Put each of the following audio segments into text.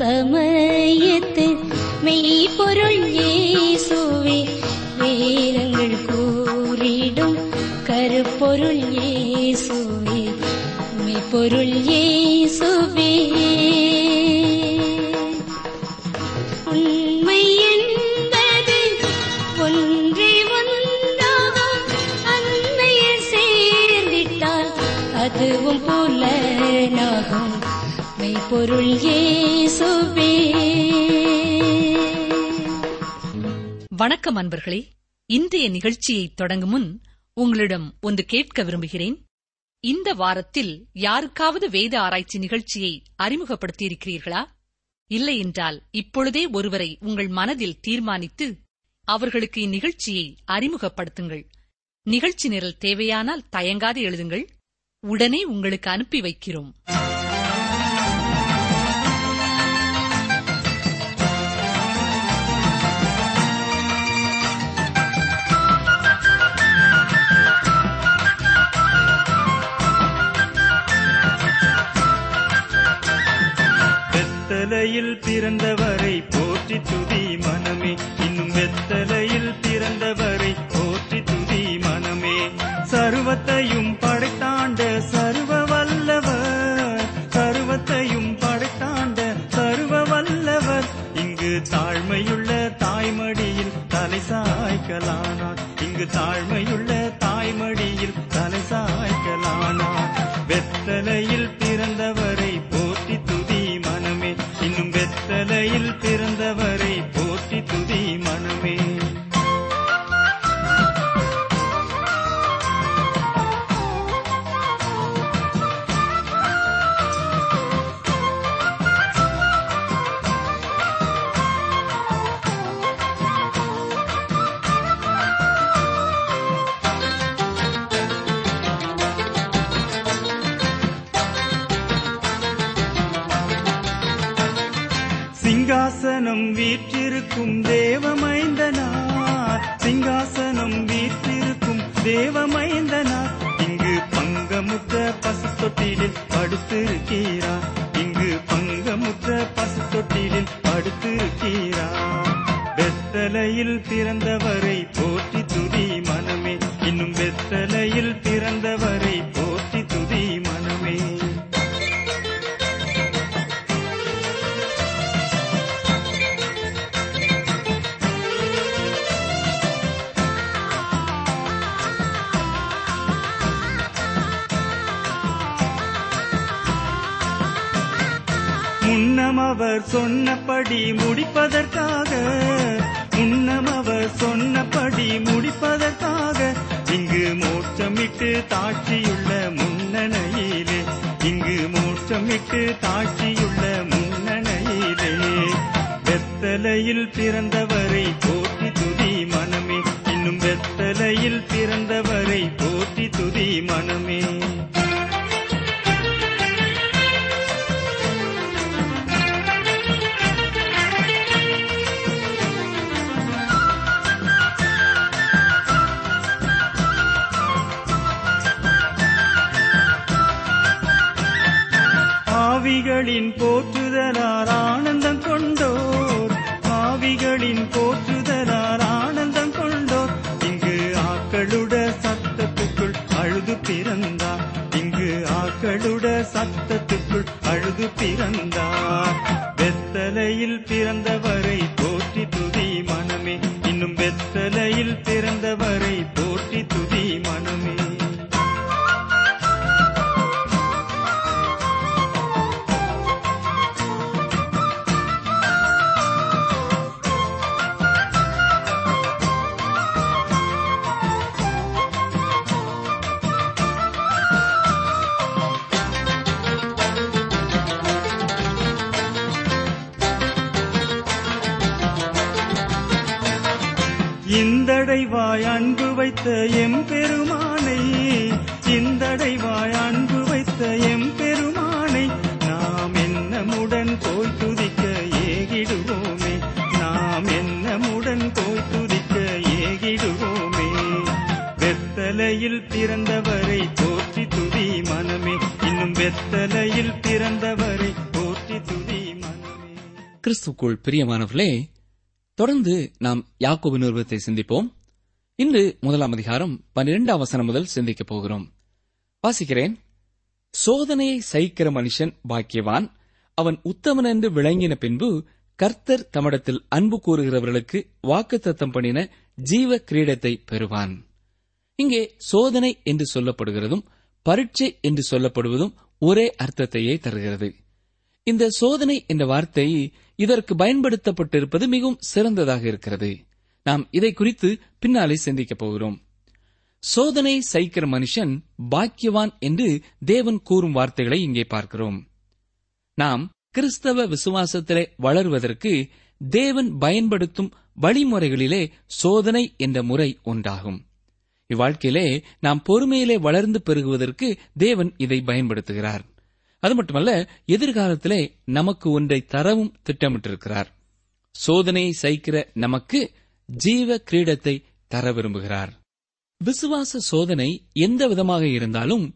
சமயத்து மெய்பொருள் இயேசுவே வேதங்கள் கூறிடும் கருப்பொருள் இயேசுவே மெய்பொருள் இயேசுவே உண்மை என்பது ஒன்றே ஒன்றாகும் அன்னையில் சேர்ந்திட்டால் அதுவும் புலனாகும் பொருள் இயேசுவே. வணக்கம் அன்பர்களே, இன்றைய நிகழ்ச்சியை தொடங்கும் முன் உங்களிடம் ஒன்று கேட்க விரும்புகிறேன். இந்த வாரத்தில் யாருக்காவது வேத ஆராய்ச்சி நிகழ்ச்சியை அறிமுகப்படுத்தியிருக்கிறீர்களா? இல்லை என்றால் இப்பொழுதே ஒருவரை உங்கள் மனதில் தீர்மானித்து அவர்களுக்கு இந்நிகழ்ச்சியை அறிமுகப்படுத்துங்கள். நிகழ்ச்சி நிரல் தேவையானால் தயங்காது எழுதுங்கள், உடனே உங்களுக்கு அனுப்பி வைக்கிறோம். வெத்தலையில் பிறந்தவரை போற்றி துதி மனமே, இன்னும் வெத்தலையில் பிறந்தவரை போற்றி துதி மனமே. சர்வத்தையும் படைத்தாண்ட சர்வ வல்லவர், சர்வத்தையும் படைத்தாண்ட சர்வ வல்லவர் இங்கு தாழ்மையுள்ள தாய்மடியில் தலை சாய்க்கலானார், இங்கு தாழ்மையுள்ள தாய்மடியில் தலை சாய்க்கலானார். வெத்தலையில் பிறந்தவரை போற்றி துதி மனமே, இன்னும் வெத்தலையில் பிறந்தவரை போற்றி துதி மனமே. சிங்காசனம் வீற்றிருக்கும் தேவமைந்தனார், சிங்காசனம் வீற்றிருக்கும் தேவமைந்தனார் இங்கு பங்கமுற்ற பசு தொட்டிலில் படுத்திருக்கிறார், இங்கு பங்கமுற்ற பசு தொட்டிலில் படுத்திருக்கிறார். வெத்தலையில் பிறந்தவரை போற்றி துதி மனமே, இன்னும் வெத்தலையில் பிறந்தவரை போற்றி துதி மனமே. அவர் சொன்னபடி முடிப்பதற்காக, முன்னமவர் சொன்னபடி முடிப்பதற்காக இங்கு மோட்சமிட்டு தாட்சியுள்ள முன்னணையிலே, இங்கு மோட்சமிட்டு தாட்சியுள்ள முன்னணையிலே. வெத்தலையில் பிறந்தவரை போற்றி துதி மனமே, இன்னும் வெத்தலையில் பிறந்தவரை போற்றி துதி மனமே. ஆவிகளின் போற்றுதலார் ஆனந்தம் கொண்டோர், ஆவிகளின் போற்றுதலார் ஆனந்தம் கொண்டோர் இங்கு ஆக்களுட சத்தத்துக்குள் அழுது பிறந்தார், இங்கு ஆக்களுட சத்தத்துக்குள் அழுது பிறந்தார். வெத்தலையில் பிறந்தவரை போற்றி துதி மனமே, இன்னும் வெத்தலையில் பிறந்தவரை போற்றி துதி மனமே. இந்தடைவாய் அன்பு வைத்த எம்பெருமானை, இந்தடைவாய் அன்பு வைத்த எம்பெருமானை பிறந்தவரை போற்றி துதி மனமே, இன்னும் வெத்தலையில் பிறந்தவரை போற்றி துதி மனமே. கிறிஸ்துக்குள் பிரியமானவர்களே, தொடர்ந்து நாம் யாக்கோபு நிருபத்தை சிந்திப்போம். இன்று 1 12 வசனம் முதல் சிந்திக்கப் போகிறோம். வாசிக்கிறேன். சோதனையை சகிக்கிற மனுஷன் பாக்கியவான், அவன் உத்தமன் என்று விளங்கின பின்பு கர்த்தர் தம்மிடத்தில் அன்பு கூறுகிறவர்களுக்கு வாக்குத்தத்தம் பண்ணின ஜீவ கிரீடத்தை பெறுவான். இங்கே சோதனை என்று சொல்லப்படுகிறதும் பரீட்சை என்று சொல்லப்படுவதும் ஒரே அர்த்தத்தையே தருகிறது. இந்த சோதனை என்ற வார்த்தை இதற்கு பயன்படுத்தப்பட்டிருப்பது மிகவும் சிறந்ததாக இருக்கிறது. நாம் இதை குறித்து பின்னாலே சிந்திக்கப் போகிறோம். சோதனை சகிக்கிற மனுஷன் பாக்கியவான் என்று தேவன் கூறும் வார்த்தைகளை இங்கே பார்க்கிறோம். நாம் கிறிஸ்தவ விசுவாசத்திலே வளர்வதற்கு தேவன் பயன்படுத்தும் வழிமுறைகளிலே சோதனை என்ற முறை ஒன்றாகும். இவ்வாழ்க்கையிலே நாம் பொறுமையிலே வளர்ந்து பெருகுவதற்கு தேவன் இதை பயன்படுத்துகிறார். அது மட்டுமல்ல, எதிர்காலத்திலே நமக்கு ஒன்றை தரவும் திட்டமிட்டிருக்கிறார். சோதனையை சகிக்கிற நமக்கு ஜீவ கிரீடத்தை தர விரும்புகிறார். விசுவாச சோதனை எந்த விதமாக இருந்தாலும்,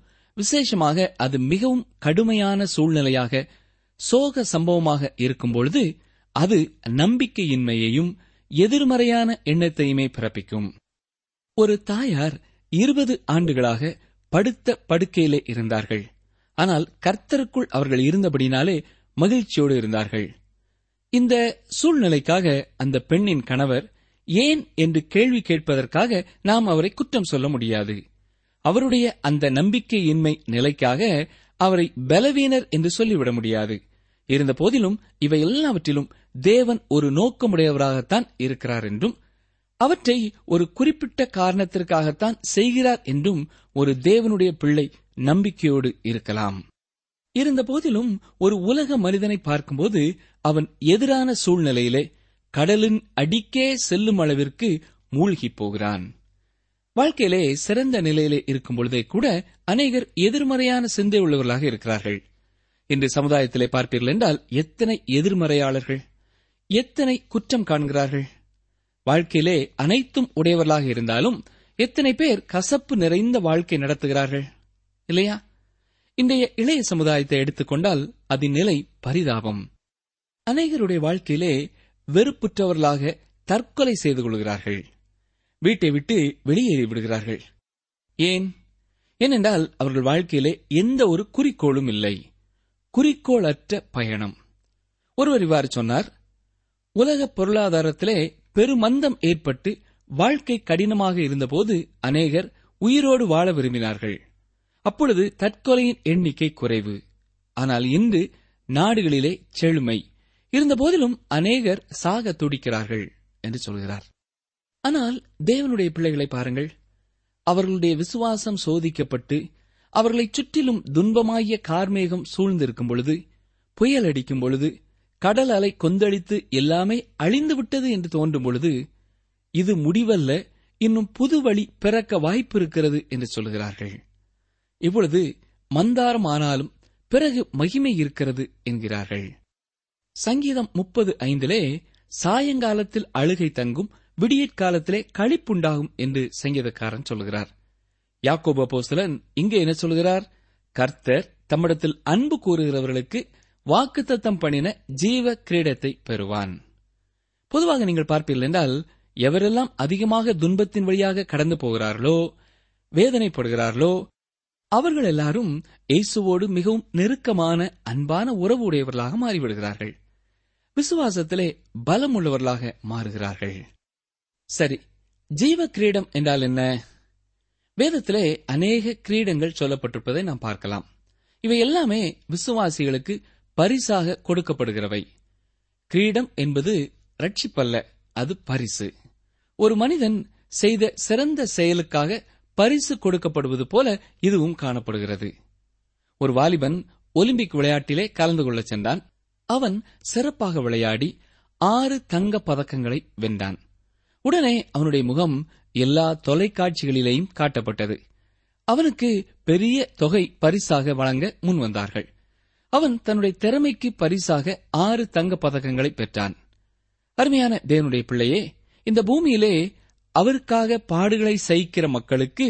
விசேஷமாக அது மிகவும் கடுமையான சூழ்நிலையாக சோக சம்பவமாக இருக்கும்பொழுது அது நம்பிக்கையின்மையையும் எதிர்மறையான எண்ணத்தையுமே பிறப்பிக்கும். ஒரு தாயார் 20 ஆண்டுகளாக படுத்த படுக்கையிலே இருந்தார்கள். ஆனால் கர்த்தருக்குள் அவர்கள் இருந்தபடினாலே மகிழ்ச்சியோடு இருந்தார்கள். இந்த சூழ்நிலைக்காக அந்த பெண்ணின் கணவர் ஏன் என்று கேள்வி கேட்பதற்காக நாம் அவரை குற்றம் சொல்ல முடியாது. அவருடைய அந்த நம்பிக்கையின்மை நிலைக்காக அவரை பலவீனர் என்று சொல்லிவிட முடியாது. இருந்த போதிலும் இவை எல்லாவற்றிலும் தேவன் ஒரு நோக்கமுடையவராகத்தான் இருக்கிறார் என்றும், அவற்றை ஒரு குறிப்பிட்ட காரணத்திற்காகத்தான் செய்கிறார் என்றும் ஒரு தேவனுடைய பிள்ளை நம்பிக்கையோடு இருக்கலாம். இருந்த போதிலும் ஒரு உலக மனிதனை பார்க்கும்போது அவன் எதிரான சூழ்நிலையிலே கடலின் அடிக்கே செல்லும் அளவிற்கு மூழ்கி போகிறான். வாழ்க்கையிலே சிறந்த நிலையிலே இருக்கும் பொழுதே கூட அநேகர் எதிர்மறையான சிந்தை உள்ளவர்களாக இருக்கிறார்கள். இன்று சமுதாயத்திலே பார்ப்பீர்கள் என்றால் எத்தனை எதிர்மறையாளர்கள், எத்தனை குற்றம் காண்கிறார்கள். வாழ்க்கையிலே அனைத்தும் உடையவர்களாக இருந்தாலும் எத்தனை பேர் கசப்பு நிறைந்த வாழ்க்கை நடத்துகிறார்கள் இல்லையா? இன்றைய இளைய சமுதாயத்தை எடுத்துக்கொண்டால் அதன் நிலை பரிதாபம். அநேகருடைய வாழ்க்கையிலே வெறுப்புற்றவர்களாக தற்கொலை செய்து கொள்கிறார்கள், வீட்டை விட்டு வெளியேறி விடுகிறார்கள். ஏன்? ஏனென்றால் அவர்கள் வாழ்க்கையிலே எந்த ஒரு குறிக்கோளும் இல்லை, குறிக்கோள் அற்ற பயணம். ஒருவர் இவ்வாறு சொன்னார், உலக பொருளாதாரத்திலே பெருமந்தம் ஏற்பட்டு வாழ்க்கை கடினமாக இருந்தபோது அநேகர் உயிரோடு வாழ விரும்பினார்கள். அப்பொழுது தற்கொலையின் எண்ணிக்கை குறைவு. ஆனால் இன்று நாடுகளிலே செழுமை இருந்த போதிலும் அநேகர் சாக துடிக்கிறார்கள் என்று சொல்கிறார். ஆனால் தேவனுடைய பிள்ளைகளை பாருங்கள், அவர்களுடைய விசுவாசம் சோதிக்கப்பட்டு அவர்களைச் சுற்றிலும் துன்பமாகிய கார்மேகம் சூழ்ந்திருக்கும் பொழுது, புயல் அடிக்கும் பொழுது, கடல் அலை கொந்தளித்து எல்லாமே அழிந்துவிட்டது என்று தோன்றும் பொழுது, இது முடிவல்ல, இன்னும் புது வழி பிறக்க வாய்ப்பிருக்கிறது என்று சொல்கிறார்கள். இப்பொழுது மந்தாரம் ஆனாலும் பிறகு மகிமை இருக்கிறது என்கிறார்கள். சங்கீதம் 35 சாயங்காலத்தில் அழுகை தங்கும், விடியற்காலத்திலே களிப்புண்டாகும் என்று சங்கீதக்காரன் சொல்கிறார். யாக்கோபு அப்போஸ்தலன் இங்கே என்ன சொல்கிறார்? கர்த்தர் தம்மிடத்தில் அன்பு கூறுகிறவர்களுக்கு வாக்குத்தத்தம் பண்ணின ஜீவ கிரீடத்தை பெறுவான். பொதுவாக நீங்கள் பார்ப்பீர்கள் என்றால், எவரெல்லாம் அதிகமாக துன்பத்தின் வழியாக கடந்து போகிறார்களோ, வேதனைப்படுகிறார்களோ, அவர்கள் எல்லாரும் இயேசுவோடு மிகவும் நெருக்கமான அன்பான உறவு உடையவர்களாக மாறிவிடுகிறார்கள். விசுவாசத்திலே பலம் உள்ளவர்களாக மாறுகிறார்கள். சரி, ஜீவ கிரீடம் என்றால் என்ன? வேதத்திலே அநேக கிரீடங்கள் சொல்லப்பட்டிருப்பதை நாம் பார்க்கலாம். இவை எல்லாமே விசுவாசிகளுக்கு பரிசாக கொடுக்கப்படுகிறவை. கிரீடம் என்பது ரட்சிப்பல்ல, அது பரிசு. ஒரு மனிதன் செய்த சிறந்த செயலுக்காக பரிசு கொடுக்கப்படுவது போல இதுவும் காணப்படுகிறது. ஒரு வாலிபன் ஒலிம்பிக் விளையாட்டிலே கலந்து கொள்ள சென்றான். அவன் சிறப்பாக விளையாடி 6 தங்கப் பதக்கங்களை வென்றான். உடனே அவனுடைய முகம் எல்லா தொலைக்காட்சிகளிலேயும் காட்டப்பட்டது. அவனுக்கு பெரிய தொகை பரிசாக வழங்க முன்வந்தார்கள். அவன் தன்னுடைய திறமைக்கு பரிசாக 6 தங்கப் பதக்கங்களை பெற்றான். அருமையான தேவனுடைய பிள்ளையே, இந்த பூமியிலே அவருக்காக பாடுகளை சகிக்கிற மக்களுக்கு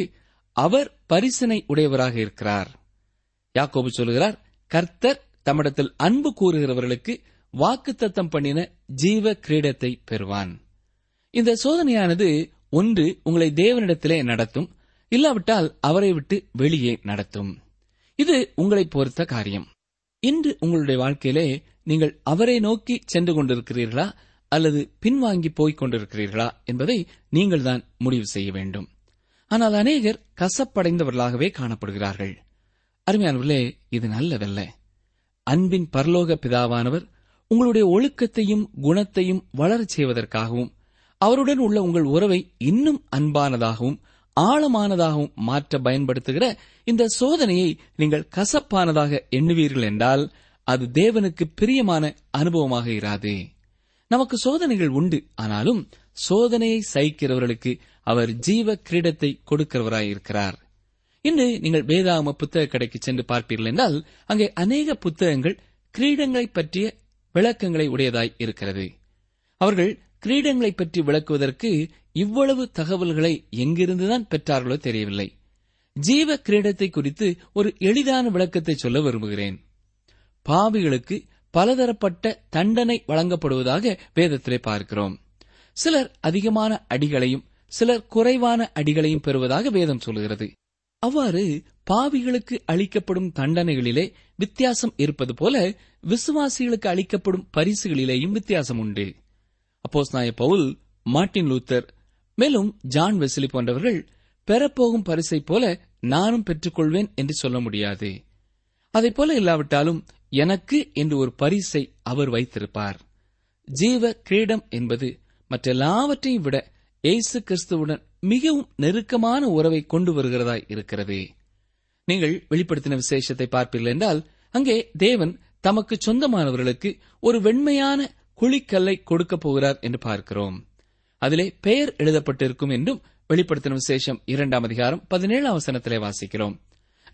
அவர் பரிசினை உடையவராக இருக்கிறார். யாக்கோபு சொல்கிறார், கர்த்தர் தம்மிடத்தில் அன்பு கூறுகிறவர்களுக்கு வாக்குத்தத்தம் பண்ணின ஜீவ கிரீடத்தை பெறுவான். இந்த சோதனையானது ஒன்று உங்களை தேவனிடத்திலே நடத்தும், இல்லாவிட்டால் அவரை விட்டு வெளியே நடத்தும். இது உங்களை பொறுத்த காரியம். இன்று உங்களுடைய வாழ்க்கையிலே நீங்கள் அவரை நோக்கி சென்று கொண்டிருக்கிறீர்களா அல்லது பின்வாங்கி போய்க் கொண்டிருக்கிறீர்களா என்பதை நீங்கள் தான் முடிவு செய்ய வேண்டும். ஆனால் அநேகர் கசப்படைந்தவர்களாகவே காணப்படுகிறார்கள். அருமையானவர்களே, இது நல்லதல்ல. அன்பின் பரலோக பிதாவானவர் உங்களுடைய ஒழுக்கத்தையும் குணத்தையும் வளரச் செய்வதற்காகவும் அவருடன் உள்ள உங்கள் உறவை இன்னும் அன்பானதாகவும் ஆழமானதாகவும் மாற்ற பயன்படுத்துகிற இந்த சோதனையை நீங்கள் கசப்பானதாக எண்ணுவீர்கள் என்றால் அது தேவனுக்கு பிரியமான அனுபவமாக இராது. நமக்கு சோதனைகள் உண்டு. ஆனாலும் சோதனையை சகிக்கிறவர்களுக்கு அவர் ஜீவ கிரீடத்தை கொடுக்கிறவராயிருக்கிறார். இன்று நீங்கள் வேதாகம புத்தக கடைக்கு சென்று பார்ப்பீர்கள் என்றால் அங்கே அநேக புத்தகங்கள் கிரீடங்களை பற்றிய விளக்கங்களை உடையதாய் இருக்கிறது. அவர்கள் கிரீடங்களை பற்றி விளக்குவதற்கு இவ்வளவு தகவல்களை எங்கிருந்துதான் பெற்றார்களோ தெரியவில்லை. ஜீவ கிரீடத்தை குறித்து ஒரு எளிதான விளக்கத்தை சொல்ல விரும்புகிறேன். பாவிகளுக்கு பலதரப்பட்ட தண்டனை வழங்கப்படுவதாக வேதத்திலே பார்க்கிறோம். சிலர் அதிகமான அடிகளையும் சிலர் குறைவான அடிகளையும் பெறுவதாக வேதம் சொல்கிறது. அவ்வாறு பாவிகளுக்கு அளிக்கப்படும் தண்டனைகளிலே வித்தியாசம் இருப்பது போல விசுவாசிகளுக்கு அளிக்கப்படும் பரிசுகளிலேயும் வித்தியாசம் உண்டு. அப்போஸ்தலனாகிய பவுல், மார்ட்டின் லூத்தர், மேலும் ஜான் வெஸ்லி போன்றவர்கள் பெறப்போகும் பரிசை போல நானும் பெற்றுக்கொள்வேன் என்று சொல்ல முடியாது. அதைப்போல இல்லாவிட்டாலும் எனக்கு என்று ஒரு பரிசை அவர் வைத்திருப்பார். ஜீவ கிரீடம் என்பது மற்றெல்லாவற்றையும் விட இயேசு கிறிஸ்துவுடன் மிகவும் நெருக்கமான உறவை கொண்டு வருகிறதாய் இருக்கிறது. நீங்கள் வெளிப்படுத்தின விசேஷத்தை பார்ப்பீர்கள் என்றால் அங்கே தேவன் தமக்கு சொந்தமானவர்களுக்கு ஒரு வெண்மையான குழிக்கல்லை கொடுக்கப் போகிறார் என்று பார்க்கிறோம். அதிலே பெயர் எழுதப்பட்டிருக்கும் என்றும் வெளிப்படுத்தின விசேஷம் 2 அதிகாரம் 17 வசனத்திலே வாசிக்கிறோம்.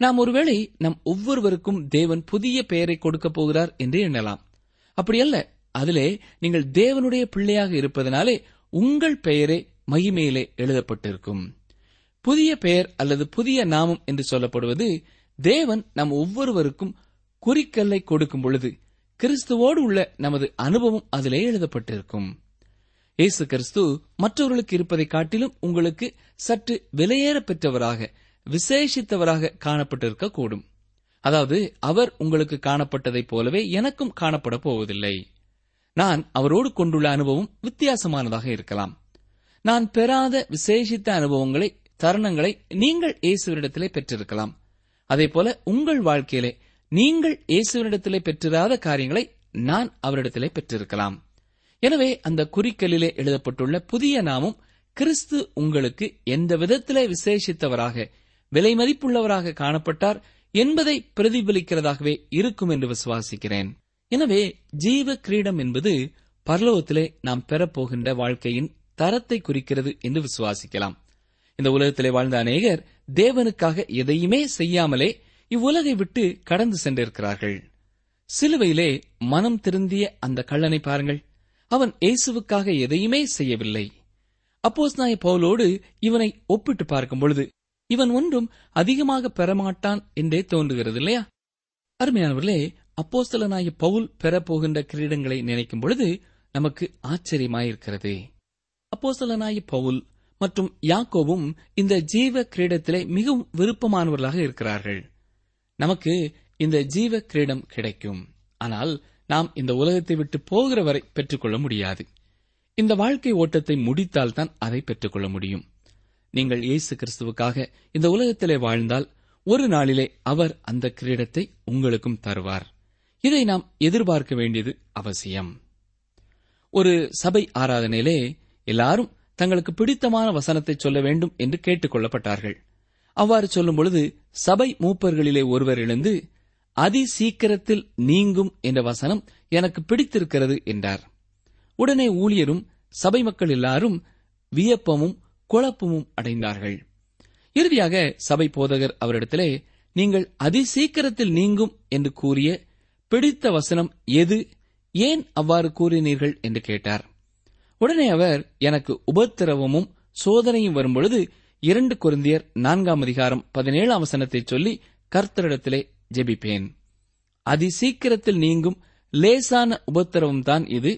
நாம் ஒருவேளை நம் ஒவ்வொருவருக்கும் தேவன் புதிய பெயரை கொடுக்கப் போகிறார் என்று எண்ணலாம். அப்படியல்ல, அதிலே நீங்கள் தேவனுடைய பிள்ளையாக இருப்பதனாலே உங்கள் பெயரே மகிமையிலே எழுதப்பட்டிருக்கும். புதிய பெயர் அல்லது புதிய நாமம் என்று சொல்லப்படுவது தேவன் நம் ஒவ்வொருவருக்கும் குறிக்கல்லை கொடுக்கும் பொழுது கிறிஸ்துவோடு உள்ள நமது அனுபவம் அதிலே எழுதப்பட்டிருக்கும். இயேசு கிறிஸ்து மற்றவர்களுக்கு இருப்பதை காட்டிலும் உங்களுக்கு சற்று விலையேற பெற்றவராக விசேஷித்தவராக காணப்பட்டிருக்க கூடும். அதாவது அவர் உங்களுக்கு காணப்பட்டதைப் போலவே எனக்கும் காணப்பட போவதில்லை. நான் அவரோடு கொண்டுள்ள அனுபவம் வித்தியாசமானதாக இருக்கலாம். நான் பெறாத விசேஷித்த அனுபவங்களை, தருணங்களை நீங்கள் இயேசுவினிடத்திலே பெற்றிருக்கலாம். அதேபோல உங்கள் வாழ்க்கையிலே நீங்கள் இயேசுவினிடத்திலே பெற்றிராத காரியங்களை நான் அவரிடத்திலே பெற்றிருக்கலாம். எனவே அந்த குறிக்கலிலே எழுதப்பட்டுள்ள புதிய நாமம் கிறிஸ்து உங்களுக்கு எந்த விதத்திலே விசேஷித்தவராக, விலை மதிப்புள்ளவராக காணப்பட்டார் என்பதை பிரதிபலிக்கிறதாகவே இருக்கும் என்று விசுவாசிக்கிறேன். எனவே ஜீவ கிரீடம் என்பது பரலோகத்திலே நாம் பெறப்போகின்ற வாழ்க்கையின் தரத்தை குறிக்கிறது என்று விசுவாசிக்கலாம். இந்த உலகத்திலே வாழ்ந்த அநேகர் தேவனுக்காக எதையுமே செய்யாமலே இவ்வுலகை விட்டு கடந்து சென்றிருக்கிறார்கள். சிலுவையிலே மனம் திருந்திய அந்த கள்ளனை பாருங்கள். அவன் இயேசுவுக்காக எதையுமே செய்யவில்லை. அப்போஸ்தலனாகிய பவுலோடு இவனை ஒப்பிட்டு பார்க்கும் பொழுது இவன் ஒன்றும் அதிகமாக பெறமாட்டான் என்றே தோன்றுகிறது, இல்லையா? அருமையானவர்களே, அப்போஸ்தலனாகிய பவுல் பெறப்போகின்ற கிரீடங்களை நினைக்கும் பொழுது நமக்கு ஆச்சரியமாயிருக்கிறது. அப்போஸ்தலனாகிய பவுல் மற்றும் யாக்கோபும் இந்த ஜீவ கிரீடத்திலே மிகவும் விருப்பமானவர்களாக இருக்கிறார்கள். நமக்கு இந்த ஜீவ கிரீடம் கிடைக்கும். ஆனால் நாம் இந்த உலகத்தை விட்டு போகிற வரை பெற்றுக்கொள்ள முடியாது. இந்த வாழ்க்கை ஓட்டத்தை முடித்தால்தான் அதை பெற்றுக்கொள்ள முடியும். நீங்கள் இயேசு கிறிஸ்துவுக்காக இந்த உலகத்திலே வாழ்ந்தால் ஒரு நாளிலே அவர் அந்த கிரீடத்தை உங்களுக்கும் தருவார். இதை நாம் எதிர்பார்க்க வேண்டியது அவசியம். ஒரு சபை ஆராதனையிலே எல்லாரும் தங்களுக்கு பிடித்தமான வசனத்தை சொல்ல வேண்டும் என்று கேட்டுக் கொள்ளப்பட்டார்கள். அவ்வாறு சொல்லும் பொழுது சபை மூப்பர்களிலே ஒருவர் எழுந்து, அதி சீக்கிரத்தில் நீங்கும் என்ற வசனம் எனக்கு பிடித்திருக்கிறது என்றார். உடனே ஊழியரும் சபை மக்கள் எல்லாரும் வியப்பமும் குழப்பமும் அடைந்தார்கள். இறுதியாக சபை போதகர் அவரிடத்திலே, நீங்கள் அதி சீக்கிரத்தில் நீங்கும் என்று கூறிய பிடித்த வசனம் எது, ஏன் அவ்வாறு கூறினீர்கள் என்று கேட்டார். உடனே அவர், எனக்கு உபத்திரவமும் சோதனையும் வரும்பொழுது 2 கொரிந்தியர் 4-ம் அதிகாரம் 17-ம் வசனத்தை சொல்லி கர்த்தரிடத்திலே ஜெபிப்பேன். அதி சீக்கிரத்தில் நீங்கும் லேசான உபத்திரவம் தான் இது.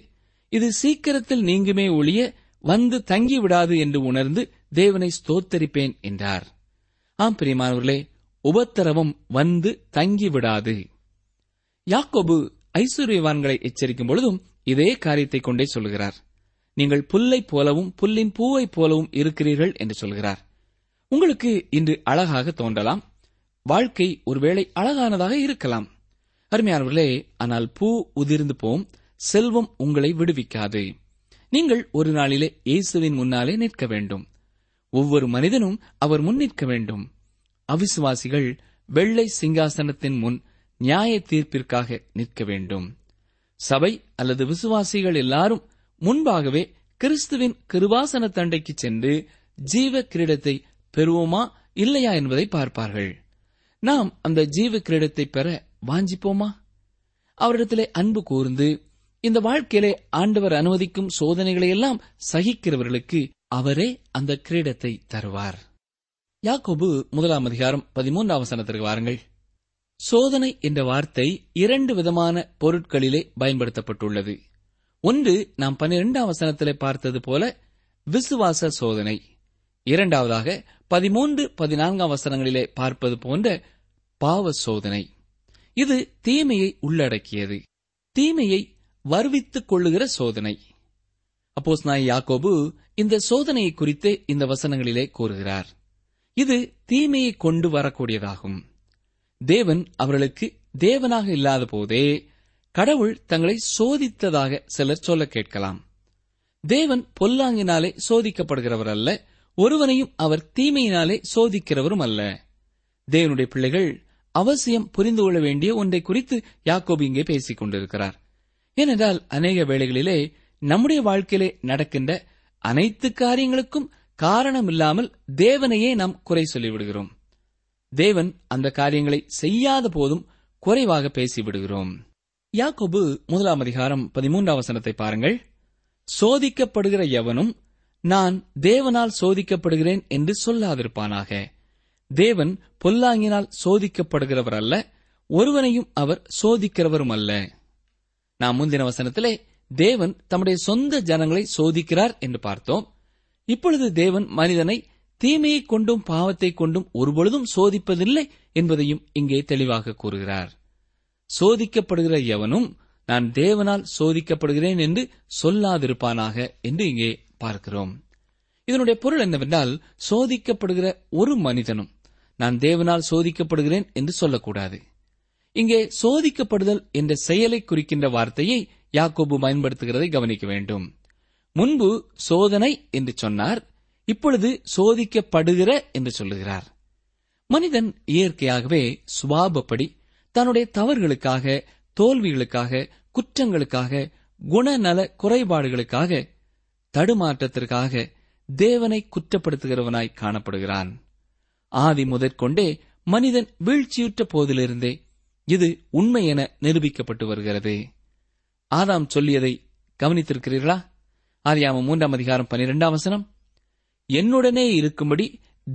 இது சீக்கிரத்தில் நீங்குமே ஒழிய வந்து தங்கிவிடாது என்று உணர்ந்து தேவனை ஸ்தோத்தரிப்பேன் என்றார். ஆம் பிரியமானவர்களே, உபத்திரவம் வந்து தங்கிவிடாது. யாக்கோபு ஐஸ்வர்யவான்களை எச்சரிக்கும் பொழுதும் இதே காரியத்தை கொண்டே சொல்கிறார். நீங்கள் புல்லை போலவும் புல்லின் பூவை போலவும் இருக்கிறீர்கள் என்று சொல்கிறார். உங்களுக்கு இன்று அழகாக தோன்றலாம், வாழ்க்கை ஒருவேளை அழகானதாக இருக்கலாம் அருமையானவர்களே. ஆனால் பூ உதிர்ந்து போம், செல்வம் உங்களை விடுவிக்காது. நீங்கள் ஒரு நாளிலே இயேசுவின் முன்னாலே நிற்க வேண்டும். ஒவ்வொரு மனிதனும் அவர் முன் நிற்க வேண்டும். அவிசுவாசிகள் வெள்ளை சிங்காசனத்தின் முன் நியாய தீர்ப்பிற்காக நிற்க வேண்டும். சபை அல்லது விசுவாசிகள் எல்லாரும் முன்பாகவே கிறிஸ்துவின் கிருபாசன தண்டைக்கு சென்று ஜீவ கிரீடத்தை பெறுவோமா இல்லையா என்பதை பார்ப்பார்கள். நாம் அந்த ஜீவ கிரீடத்தை பெற வாஞ்சிப்போமா? அவரிடத்திலே அன்பு கூர்ந்து இந்த வாழ்க்கையிலே ஆண்டவர் அனுமதிக்கும் சோதனைகளை எல்லாம் சகிக்கிறவர்களுக்கு அவரே அந்த கிரீடத்தை தருவார். யாக்கோபு 1-ம் அதிகாரம் 13-ம் வசனத்திற்கு வாருங்கள். சோதனை என்ற வார்த்தை 2 விதமான பொருட்களிலே பயன்படுத்தப்பட்டுள்ளது. ஒன்று, நாம் 12-ம் வசனத்திலே பார்த்தது போல விசுவாச சோதனை. இரண்டாவதாக 13-14-ம் வசனங்களிலே பார்ப்பது போன்ற பாவ சோதனை. இது தீமையை உள்ளடக்கியது, தீமையை வருவித்துக் கொள்ளுகிற சோதனை. அப்போஸ்தலனாகிய யாக்கோபு இந்த சோதனையை குறித்து இந்த வசனங்களிலே கூறுகிறார். இது தீமையை கொண்டு வரக்கூடியதாகும். தேவன் அவர்களுக்கு தேவனாக இல்லாத போதே கடவுள் தங்களை சோதித்ததாக சிலர் சொல்ல கேட்கலாம். தேவன் பொல்லாங்கினாலே சோதிக்கப்படுகிறவர் அல்ல, ஒருவனையும் அவர் தீமையினாலே சோதிக்கிறவரும் அல்ல. தேவனுடைய பிள்ளைகள் அவசியம் புரிந்து கொள்ள வேண்டிய ஒன்றை குறித்து யாக்கோபு இங்கே பேசிக் கொண்டிருக்கிறார். ஏனென்றால் அநேக வேளைகளிலே நம்முடைய வாழ்க்கையிலே நடக்கின்ற அனைத்து காரியங்களுக்கும் காரணம் இல்லாமல் தேவனையே நாம் குறை சொல்லிவிடுகிறோம். தேவன் அந்த காரியங்களை செய்யாத போதும் குறைவாக பேசிவிடுகிறோம். யாக்கோபு 1-ம் அதிகாரம் 13-ம் வசனத்தை பாருங்கள். சோதிக்கப்படுகிற எவனும் நான் தேவனால் சோதிக்கப்படுகிறேன் என்று சொல்லாதிருப்பானாக. தேவன் பொல்லாங்கினால் சோதிக்கப்படுகிறவர் அல்ல, ஒருவனையும் அவர் சோதிக்கிறவரும் அல்ல. நாம் முந்தின வசனத்திலே தேவன் தம்முடைய சொந்த ஜனங்களை சோதிக்கிறார் என்று பார்த்தோம். இப்பொழுது தேவன் மனிதனை தீமையை கொண்டும் பாவத்தை கொண்டும் ஒருபொழுதும் சோதிப்பதில்லை என்பதையும் இங்கே தெளிவாக கூறுகிறார். சோதிக்கப்படுகிற எவனும் நான் தேவனால் சோதிக்கப்படுகிறேன் என்று சொல்லாதிருப்பானாக என்று இங்கே பார்க்கிறோம். இதனுடைய பொருள் என்னவென்றால், சோதிக்கப்படுகிற ஒரு மனிதனும் நான் தேவனால் சோதிக்கப்படுகிறேன் என்று சொல்லக்கூடாது. இங்கே சோதிக்கப்படுதல் என்ற செயலை குறிக்கின்ற வார்த்தையை யாக்கோபு பயன்படுத்துகிறதை கவனிக்க வேண்டும். முன்பு சோதனை என்று சொன்னார், இப்பொழுது சோதிக்கப்படுகிற என்று சொல்லுகிறார். மனிதன் இயற்கையாகவே சுபாவப்படி தன்னுடைய தவறுகளுக்காக, தோல்விகளுக்காக, குற்றங்களுக்காக, குணநல குறைபாடுகளுக்காக, தடுமாற்றத்திற்காக தேவனை குற்றப்படுத்துகிறவனாய் காணப்படுகிறான். ஆதி முதற்கொண்டே மனிதன் வீழ்ச்சியுற்ற போதிலிருந்தே இது உண்மை என நிரூபிக்கப்பட்டு வருகிறது. ஆதாம் சொல்லியதை கவனித்திருக்கிறீர்களா? ஆதியாகமம் 3-ம் அதிகாரம் 12-ம் வசனம். என்னுடனே இருக்கும்படி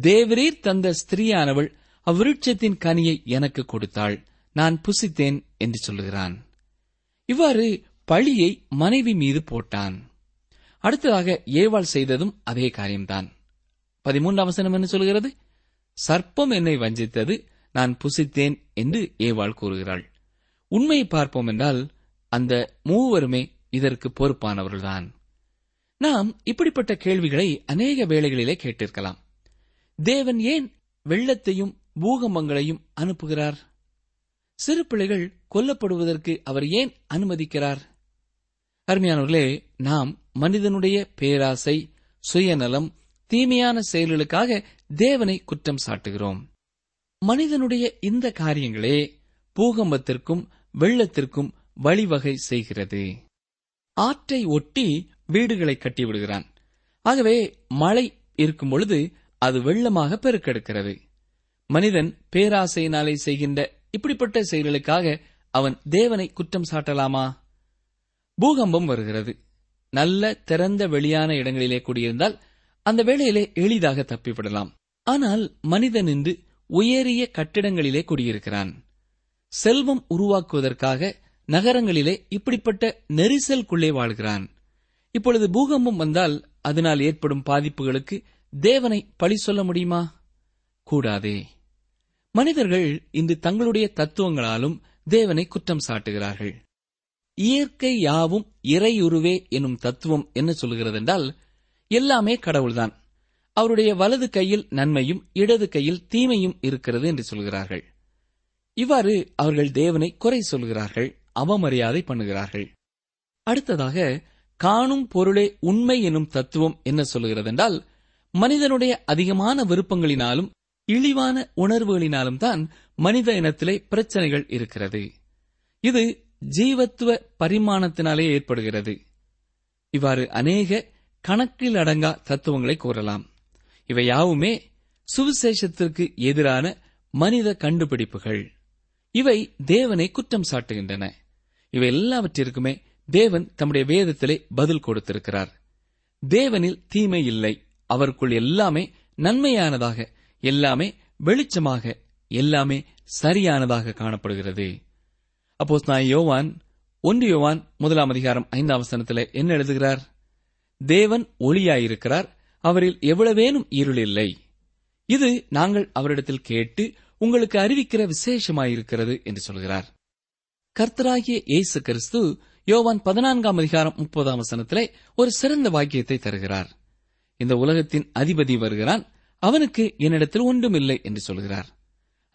தேவரீர் தந்த ஸ்திரீயானவள் அவ்விருட்சத்தின் கனியை எனக்கு கொடுத்தாள், நான் புசித்தேன் என்று சொல்லுகிறான். இவ்வாறு பழியை மனைவி மீது போட்டான். அடுத்ததாக ஏவாள் செய்ததும் அதே காரியம்தான். 13-ம் வசனம் என்ன சொல்கிறது? சர்ப்பம் என்னை வஞ்சித்தது, நான் புசித்தேன் என்று ஏவாள் கூறுகிறாள். உண்மையை பார்ப்போம் என்றால் அந்த மூவருமே இதற்கு பொறுப்பானவர்கள்தான். நாம் இப்படிப்பட்ட கேள்விகளை அநேக வேளைகளிலே கேட்டிருக்கலாம். தேவன் ஏன் வெள்ளத்தையும் பூகம்பங்களையும் அனுப்புகிறார்? சிறு பிள்ளைகள் கொல்லப்படுவதற்கு அவர் ஏன் அனுமதிக்கிறார்? அருமையானவர்களே, நாம் மனிதனுடைய பேராசை, சுயநலம், தீமையான செயல்களுக்காக தேவனை குற்றம் சாட்டுகிறோம். மனிதனுடைய இந்த காரியங்களே பூகம்பத்திற்கும் வெள்ளத்திற்கும் வழிவகை செய்கிறது. ஆற்றை ஒட்டி வீடுகளை கட்டிவிடுகிறான். ஆகவே மழை இருக்கும் பொழுது அது வெள்ளமாக பெருக்கெடுக்கிறது. மனிதன் பேராசையினாலே செய்கின்ற இப்படிப்பட்ட செயல்களுக்காக அவன் தேவனை குற்றம் சாட்டலாமா? பூகம்பம் வருகிறது. நல்ல திறந்த வெளியான இடங்களிலே கூடியிருந்தால் அந்த வேளையிலே எளிதாக தப்பிவிடலாம். ஆனால் மனிதன் இன்று உயரிய கட்டிடங்களிலே குடியிருக்கிறான். செல்வம் உருவாக்குவதற்காக நகரங்களிலே இப்படிப்பட்ட நெரிசலுக்குள்ளே வாழ்கிறான். இப்பொழுது பூகம்பம் வந்தால் அதனால் ஏற்படும் பாதிப்புகளுக்கு தேவனை பழி சொல்ல முடியுமா? கூடாதே. மனிதர்கள் இன்று தங்களுடைய தத்துவங்களாலும் தேவனை குற்றம் சாட்டுகிறார்கள். இயற்கை யாவும் இறையுருவே எனும் தத்துவம் என்ன சொல்கிறது என்றால், எல்லாமே கடவுள்தான், அவருடைய வலது கையில் நன்மையும் இடது கையில் தீமையும் இருக்கிறது என்று சொல்கிறார்கள். இவ்வாறு அவர்கள் தேவனை குறை சொல்கிறார்கள், அவமரியாதை பண்ணுகிறார்கள். அடுத்ததாக காணும் பொருளே உண்மை எனும் தத்துவம் என்ன சொல்கிறது என்றால், மனிதனுடைய அதிகமான விருப்பங்களினாலும் இழிவான உணர்வுகளினாலும் தான் மனித இனத்திலே பிரச்சனைகள் இருக்கிறது. இது ஜீவத்துவ பரிமாணத்தினாலே ஏற்படுகிறது. இவ்வாறு அநேக கணக்கில் அடங்கா தத்துவங்களை கூறலாம். இவை யாவுமே சுவிசேஷத்திற்கு எதிரான மனித கண்டுபிடிப்புகள். இவை தேவனை குற்றம் சாட்டுகின்றன. இவை எல்லாவற்றிற்குமே தேவன் தம்முடைய வேதத்திலே பதில் கொடுத்திருக்கிறார். தேவனில் தீமை இல்லை, அவருக்குள் எல்லாமே நன்மையானதாக, எல்லாமே வெளிச்சமாக, எல்லாமே சரியானதாக காணப்படுகிறது. அப்போஸ்தலன் யோவான் 1 யோவான் 1:5 என்ன எழுதுகிறார்? தேவன் ஒளியாயிருக்கிறார், அவரில் எவ்வளவேனும் இருள் இல்லை. இது நாங்கள் அவரிடத்தில் கேட்டு உங்களுக்கு அறிவிக்கிற விசேஷமாயிருக்கிறது என்று சொல்கிறார். கர்த்தராகிய இயேசு கிறிஸ்து யோவான் 14:30 ஒரு சிறந்த வாக்கியத்தை தருகிறார். இந்த உலகத்தின் அதிபதி வருகிறான், அவனுக்கு என்னிடத்தில் ஒன்றுமில்லை என்று சொல்கிறார்.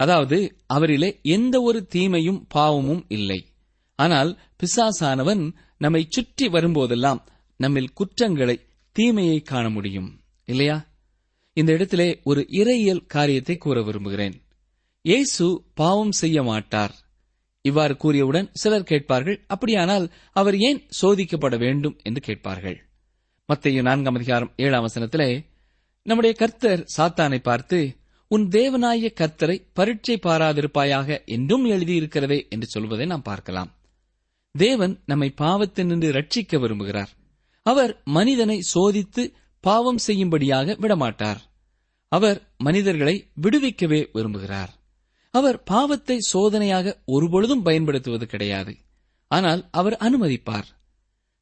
அதாவது அவரிலே எந்த ஒரு தீமையும் பாவமும் இல்லை. ஆனால் பிசாசானவன் நம்மை சுற்றி வரும்போதெல்லாம் நம்மில் குற்றங்களை, தீமையை காண முடியும் இல்லையா? இந்த இடத்திலே ஒரு இறையியல் காரியத்தை கூற விரும்புகிறேன். இயேசு பாவம் செய்ய மாட்டார். இவ்வாறு கூறியவுடன் சிலர் கேட்பார்கள், அப்படியானால் அவர் ஏன் சோதிக்கப்பட வேண்டும் என்று கேட்பார்கள். மத்தேயு 4:7 நம்முடைய கர்த்தர் சாத்தானை பார்த்து, உன் தேவனாய கர்த்தரை பரீட்சை பாராதிருப்பாயாக என்றும் எழுதியிருக்கிறதே என்று சொல்வதை நாம் பார்க்கலாம். தேவன் நம்மை பாவத்தினின்று ரட்சிக்க விரும்புகிறார். அவர் மனிதனை சோதித்து பாவம் செய்யும்படியாக விடமாட்டார். அவர் மனிதர்களை விடுவிக்கவே விரும்புகிறார். அவர் பாவத்தை சோதனையாக ஒருபொழுதும் பயன்படுத்துவது கிடையாது. ஆனால் அவர் அனுமதிப்பார்.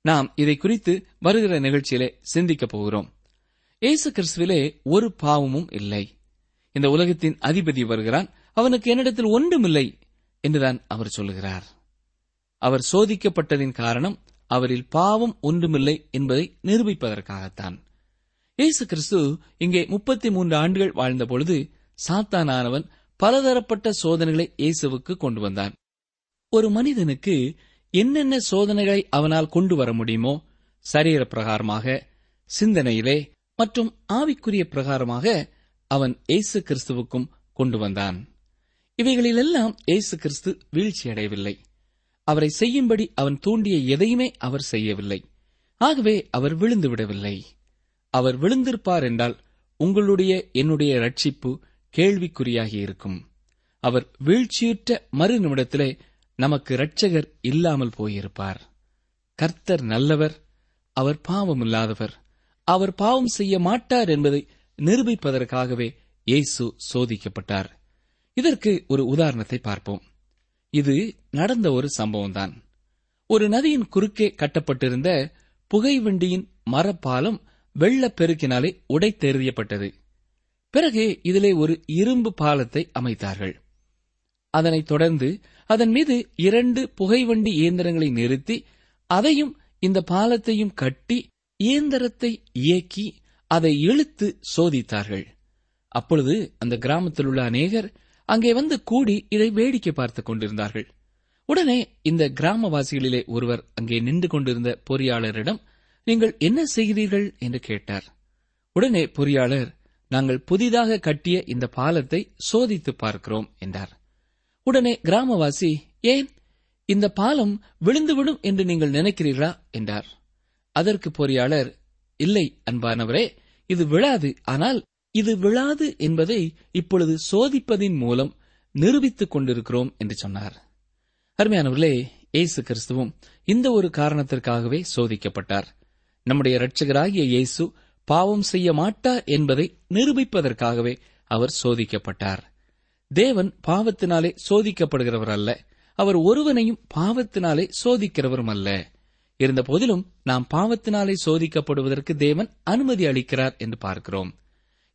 நாம் இதை குறித்து வருகிற நிகழ்ச்சியிலே சிந்திக்கப் போகிறோம். இயேசு கிறிஸ்துவிலே ஒரு பாவமும் இல்லை. இந்த உலகத்தின் அதிபதி வருகிறான், அவனுக்கு என்னிடத்தில் ஒன்றுமில்லை என்றுதான் அவர் சொல்லுகிறார். அவர் சோதிக்கப்பட்டதின் காரணம் அவரில் பாவம் ஒன்றுமில்லை என்பதை நிரூபிப்பதற்காகத்தான். இயேசு கிறிஸ்து இங்கே 33 ஆண்டுகள் வாழ்ந்தபொழுது சாத்தானானவன் பலதரப்பட்ட சோதனைகளை இயேசுவுக்கு கொண்டு வந்தான். ஒரு மனிதனுக்கு என்னென்ன சோதனைகளை அவனால் கொண்டு வர முடியுமோ, சரீர பிரகாரமாக, சிந்தனையிலே மற்றும் ஆவிக்குரிய பிரகாரமாக அவன் இயேசு கிறிஸ்துவுக்கும் கொண்டு வந்தான். இவைகளிலெல்லாம் இயேசு கிறிஸ்து வீழ்ச்சியடையவில்லை. அவரை செய்யும்படி அவன் தூண்டிய எதையுமே அவர் செய்யவில்லை. ஆகவே அவர் விழுந்துவிடவில்லை. அவர் விழுந்திருப்பார் என்றால் உங்களுடைய, என்னுடைய ரட்சிப்பு கேள்விக்குறியாகி இருக்கும். அவர் வீழ்ச்சியுற்ற மறு நிமிடத்திலே நமக்கு இரட்சகர் இல்லாமல் போயிருப்பார். கர்த்தர் நல்லவர், அவர் பாவமில்லாதவர், அவர் பாவம் செய்ய மாட்டார் என்பதை நிரூபிப்பதற்காகவே இயேசு சோதிக்கப்பட்டார். இதற்கு ஒரு உதாரணத்தை பார்ப்போம். இது நடந்த ஒரு சம்பவம்தான். ஒரு நதியின் குறுக்கே கட்டப்பட்டிருந்த புகைவண்டியின் மரப்பாலம் வெள்ளப்பெருக்கினாலே உடைத்து எறியப்பட்டது. பிறகு இதிலே ஒரு இரும்பு பாலத்தை அமைத்தார்கள். அதனைத் தொடர்ந்து அதன் மீது 2 புகைவண்டி இயந்திரங்களை நிறுத்தி அதையும் இந்த பாலத்தையும் கட்டி இயந்திரத்தை இயக்கி அதை இழுத்து சோதித்தார்கள். அப்பொழுது அந்த கிராமத்தில் உள்ள அநேகர் அங்கே வந்து கூடி இதை வேடிக்கை பார்த்துக் கொண்டிருந்தார்கள். உடனே இந்த கிராமவாசிகளிலே ஒருவர் அங்கே நின்று கொண்டிருந்த பொறியாளரிடம், நீங்கள் என்ன செய்கிறீர்கள் என்று கேட்டார். உடனே பொறியாளர், நாங்கள் புதிதாக கட்டிய இந்த பாலத்தை சோதித்து பார்க்கிறோம் என்றார். உடனே கிராமவாசி, ஏன் இந்த பாலம் விழுந்துவிடும் என்று நீங்கள் நினைக்கிறீர்களா என்றார். அதற்கு பொறியாளர், இல்லை அன்பானவரே, இது விழாது. ஆனால் இது விழாது என்பதை இப்பொழுது சோதிப்பதின் மூலம் நிரூபித்துக் கொண்டிருக்கிறோம் என்று சொன்னார். அருமையானவர்களே, இயேசு கிறிஸ்துவும் இந்த ஒரு காரணத்திற்காகவே சோதிக்கப்பட்டார். நம்முடைய இரட்சகராகிய இயேசு பாவம் செய்ய மாட்டார் என்பதை நிரூபிப்பதற்காகவே அவர் சோதிக்கப்பட்டார். தேவன் பாவத்தினாலே சோதிக்கப்படுகிறவர் அல்ல. அவர் ஒருவனையும் பாவத்தினாலே சோதிக்கிறவரும் அல்ல. இருந்த போதிலும் நாம் பாவத்தினாலே சோதிக்கப்படுவதற்கு தேவன் அனுமதி அளிக்கிறார் என்று பார்க்கிறோம்.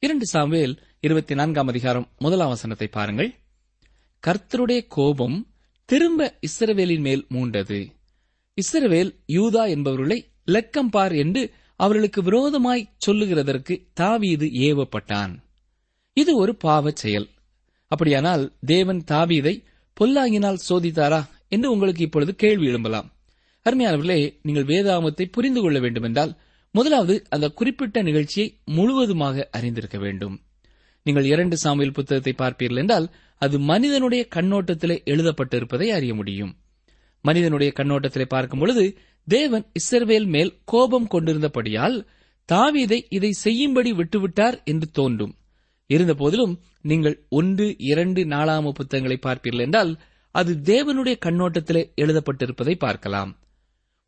2 சாமுவேல் 24 பாருங்கள். கர்த்தருடைய கோபம் திரும்ப இஸ்ரவேலின் மேல் மூண்டது. இஸ்ரவேல் யூதா என்பவர்களை லெக்கம்பார் என்று அவர்களுக்கு விரோதமாய் சொல்லுகிறதற்கு தாவீது ஏவப்பட்டான். இது ஒரு பாவ செயல். அப்படியானால் தேவன் தாவீதை பொல்லாங்கினால் சோதித்தாரா என்று உங்களுக்கு இப்பொழுது கேள்வி எழும்பலாம். அருமையானவர்களே, நீங்கள் வேதாகமத்தை புரிந்து கொள்ள வேண்டுமென்றால் முதலாவது அந்த குறிப்பிட்ட நிகழ்ச்சியை முழுவதுமாக அறிந்திருக்க வேண்டும். நீங்கள் 2 சாமுவேல் புத்தகத்தை பார்ப்பீர்கள் என்றால் அது மனிதனுடைய கண்ணோட்டத்திலே எழுதப்பட்டிருப்பதை அறிய முடியும். மனிதனுடைய கண்ணோட்டத்திலே பார்க்கும் பொழுது தேவன் இஸ்ரவேல் மேல் கோபம் கொண்டிருந்தபடியால் தாவீதை இதை செய்யும்படி விட்டுவிட்டார் என்று தோன்றும். இருந்த போதிலும் நீங்கள் 1, 2, 4 புத்தகங்களை பார்ப்பீர்கள் என்றால் அது தேவனுடைய கண்ணோட்டத்திலே எழுதப்பட்டிருப்பதை பார்க்கலாம்.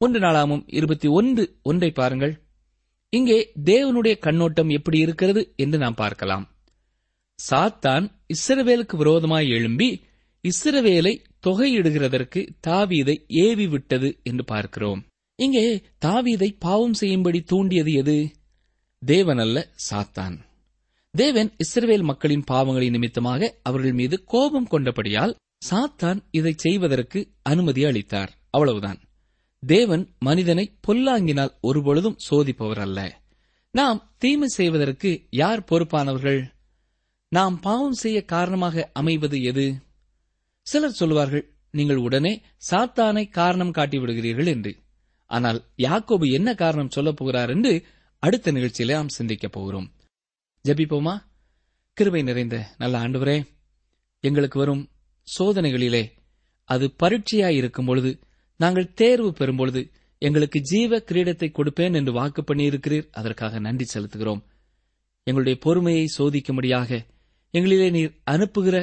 1 நாளாகமம் 21:1 பாருங்கள். இங்கே தேவனுடைய கண்ணோட்டம் எப்படி இருக்கிறது என்று நாம் பார்க்கலாம். சாத்தான் இஸ்ரவேலுக்கு விரோதமாய் எழும்பி இஸ்ரவேலை தொகையிடுகிறதற்கு தாவீதை ஏவி விட்டது என்று பார்க்கிறோம். இங்கே தாவீதை பாவம் செய்யும்படி தூண்டியது எது? தேவனல்ல, சாத்தான். தேவன் இஸ்ரவேல் மக்களின் பாவங்களின் நிமித்தமாக அவர்கள் மீது கோபம் கொண்டபடியால் சாத்தான் இதை செய்வதற்கு அனுமதி அளித்தார். அவ்வளவுதான். தேவன் மனிதனை பொல்லாங்கினால் ஒருபொழுதும் சோதிப்பவர் அல்ல. நாம் தீமை செய்வதற்கு யார் பொறுப்பானவர்கள்? நாம் பாவம் செய்ய காரணமாக அமைவது எது? சிலர் சொல்வார்கள், நீங்கள் உடனே சாத்தானை காரணம் காட்டிவிடுகிறீர்கள் என்று. ஆனால் யாக்கோபு என்ன காரணம் சொல்லப் போகிறார் என்று அடுத்த நிகழ்ச்சியிலே நாம் சிந்திக்கப் போகிறோம். ஜெபிப்போமா? கிருபை நிறைந்த நல்ல ஆண்டவரே, எங்களுக்கு வரும் சோதனைகளிலே அது பரீட்சையாயிருக்கும் பொழுது, நாங்கள் தேர்வு பெறும் பொழுது எங்களுக்கு ஜீவ கிரீடத்தை கொடுப்பேன் என்று வாக்கு பண்ணியிருக்கிறீர். அதற்காக நன்றி செலுத்துகிறோம். எங்களுடைய பொறுமையை சோதிக்கும்படியாக எங்களிலே நீர் அனுப்புகிற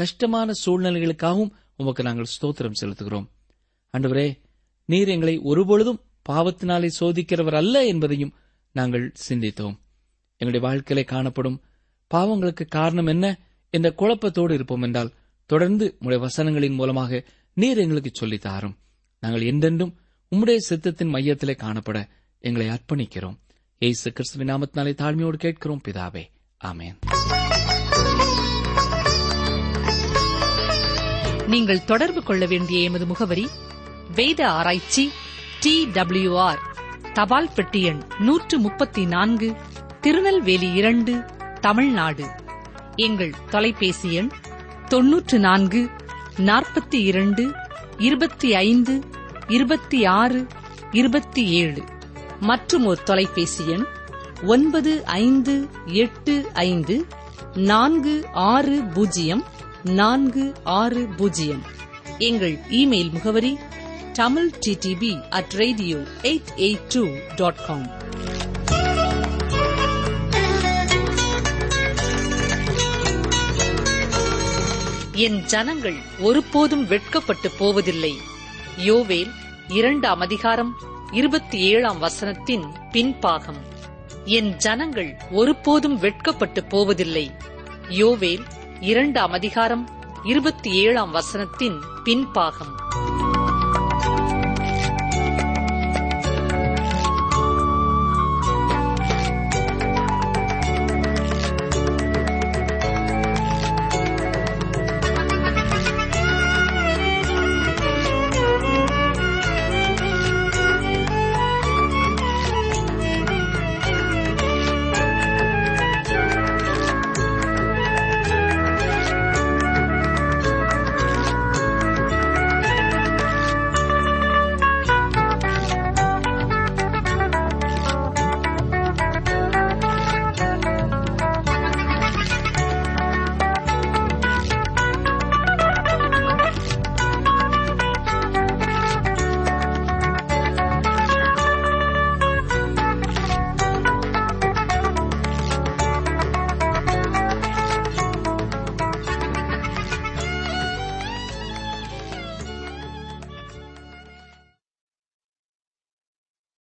கஷ்டமான சூழ்நிலைகளுக்காகவும் உமக்கு நாங்கள் ஸ்தோத்திரம் செலுத்துகிறோம். ஆண்டவரே, நீர் எங்களை ஒருபொழுதும் பாவத்தினாலே சோதிக்கிறவர் அல்ல என்பதையும் நாங்கள் சிந்தித்தோம். எங்களுடைய வாழ்க்கையிலே காணப்படும் பாவங்களுக்கு காரணம் என்ன என்ற குழப்பத்தோடு இருப்போம் என்றால் தொடர்ந்து உடைய வசனங்களின் மூலமாக நீர் எங்களுக்கு சொல்லித்தாரும். நாங்கள் என்றென்றும் உம்முடைய சித்தத்தின் மையத்திலே காணப்பட எங்களை அர்ப்பணிக்கிறோம். இயேசு கிறிஸ்துவின் நாமத்தினாலே தாழ்மையோடு கேட்கிறோம் பிதாவே, ஆமென். நீங்கள் தொடர்பு கொள்ள வேண்டிய எமது முகவரி: வேத ஆராய்ச்சி TWR, தபால் பெட்டி எண் 134, திருநெல்வேலி 2, தமிழ்நாடு. எங்கள் தொலைபேசி எண் 94 42 25 26 27 மற்றும் ஒரு தொலைபேசி எண் 9585 460460. எங்கள் இமெயில் முகவரி tamilttb@radio882.com. என் ஜனங்கள் ஒருபோதும் வெட்கப்பட்டு போவதில்லை. யோவேல் 2 அதிகாரம் 27 வசனத்தின் பின்பாகம். என் ஜனங்கள் ஒருபோதும் வெட்கப்பட்டு போவதில்லை. யோவேல் 2 அதிகாரம் 27 வசனத்தின் பின்பாகம்.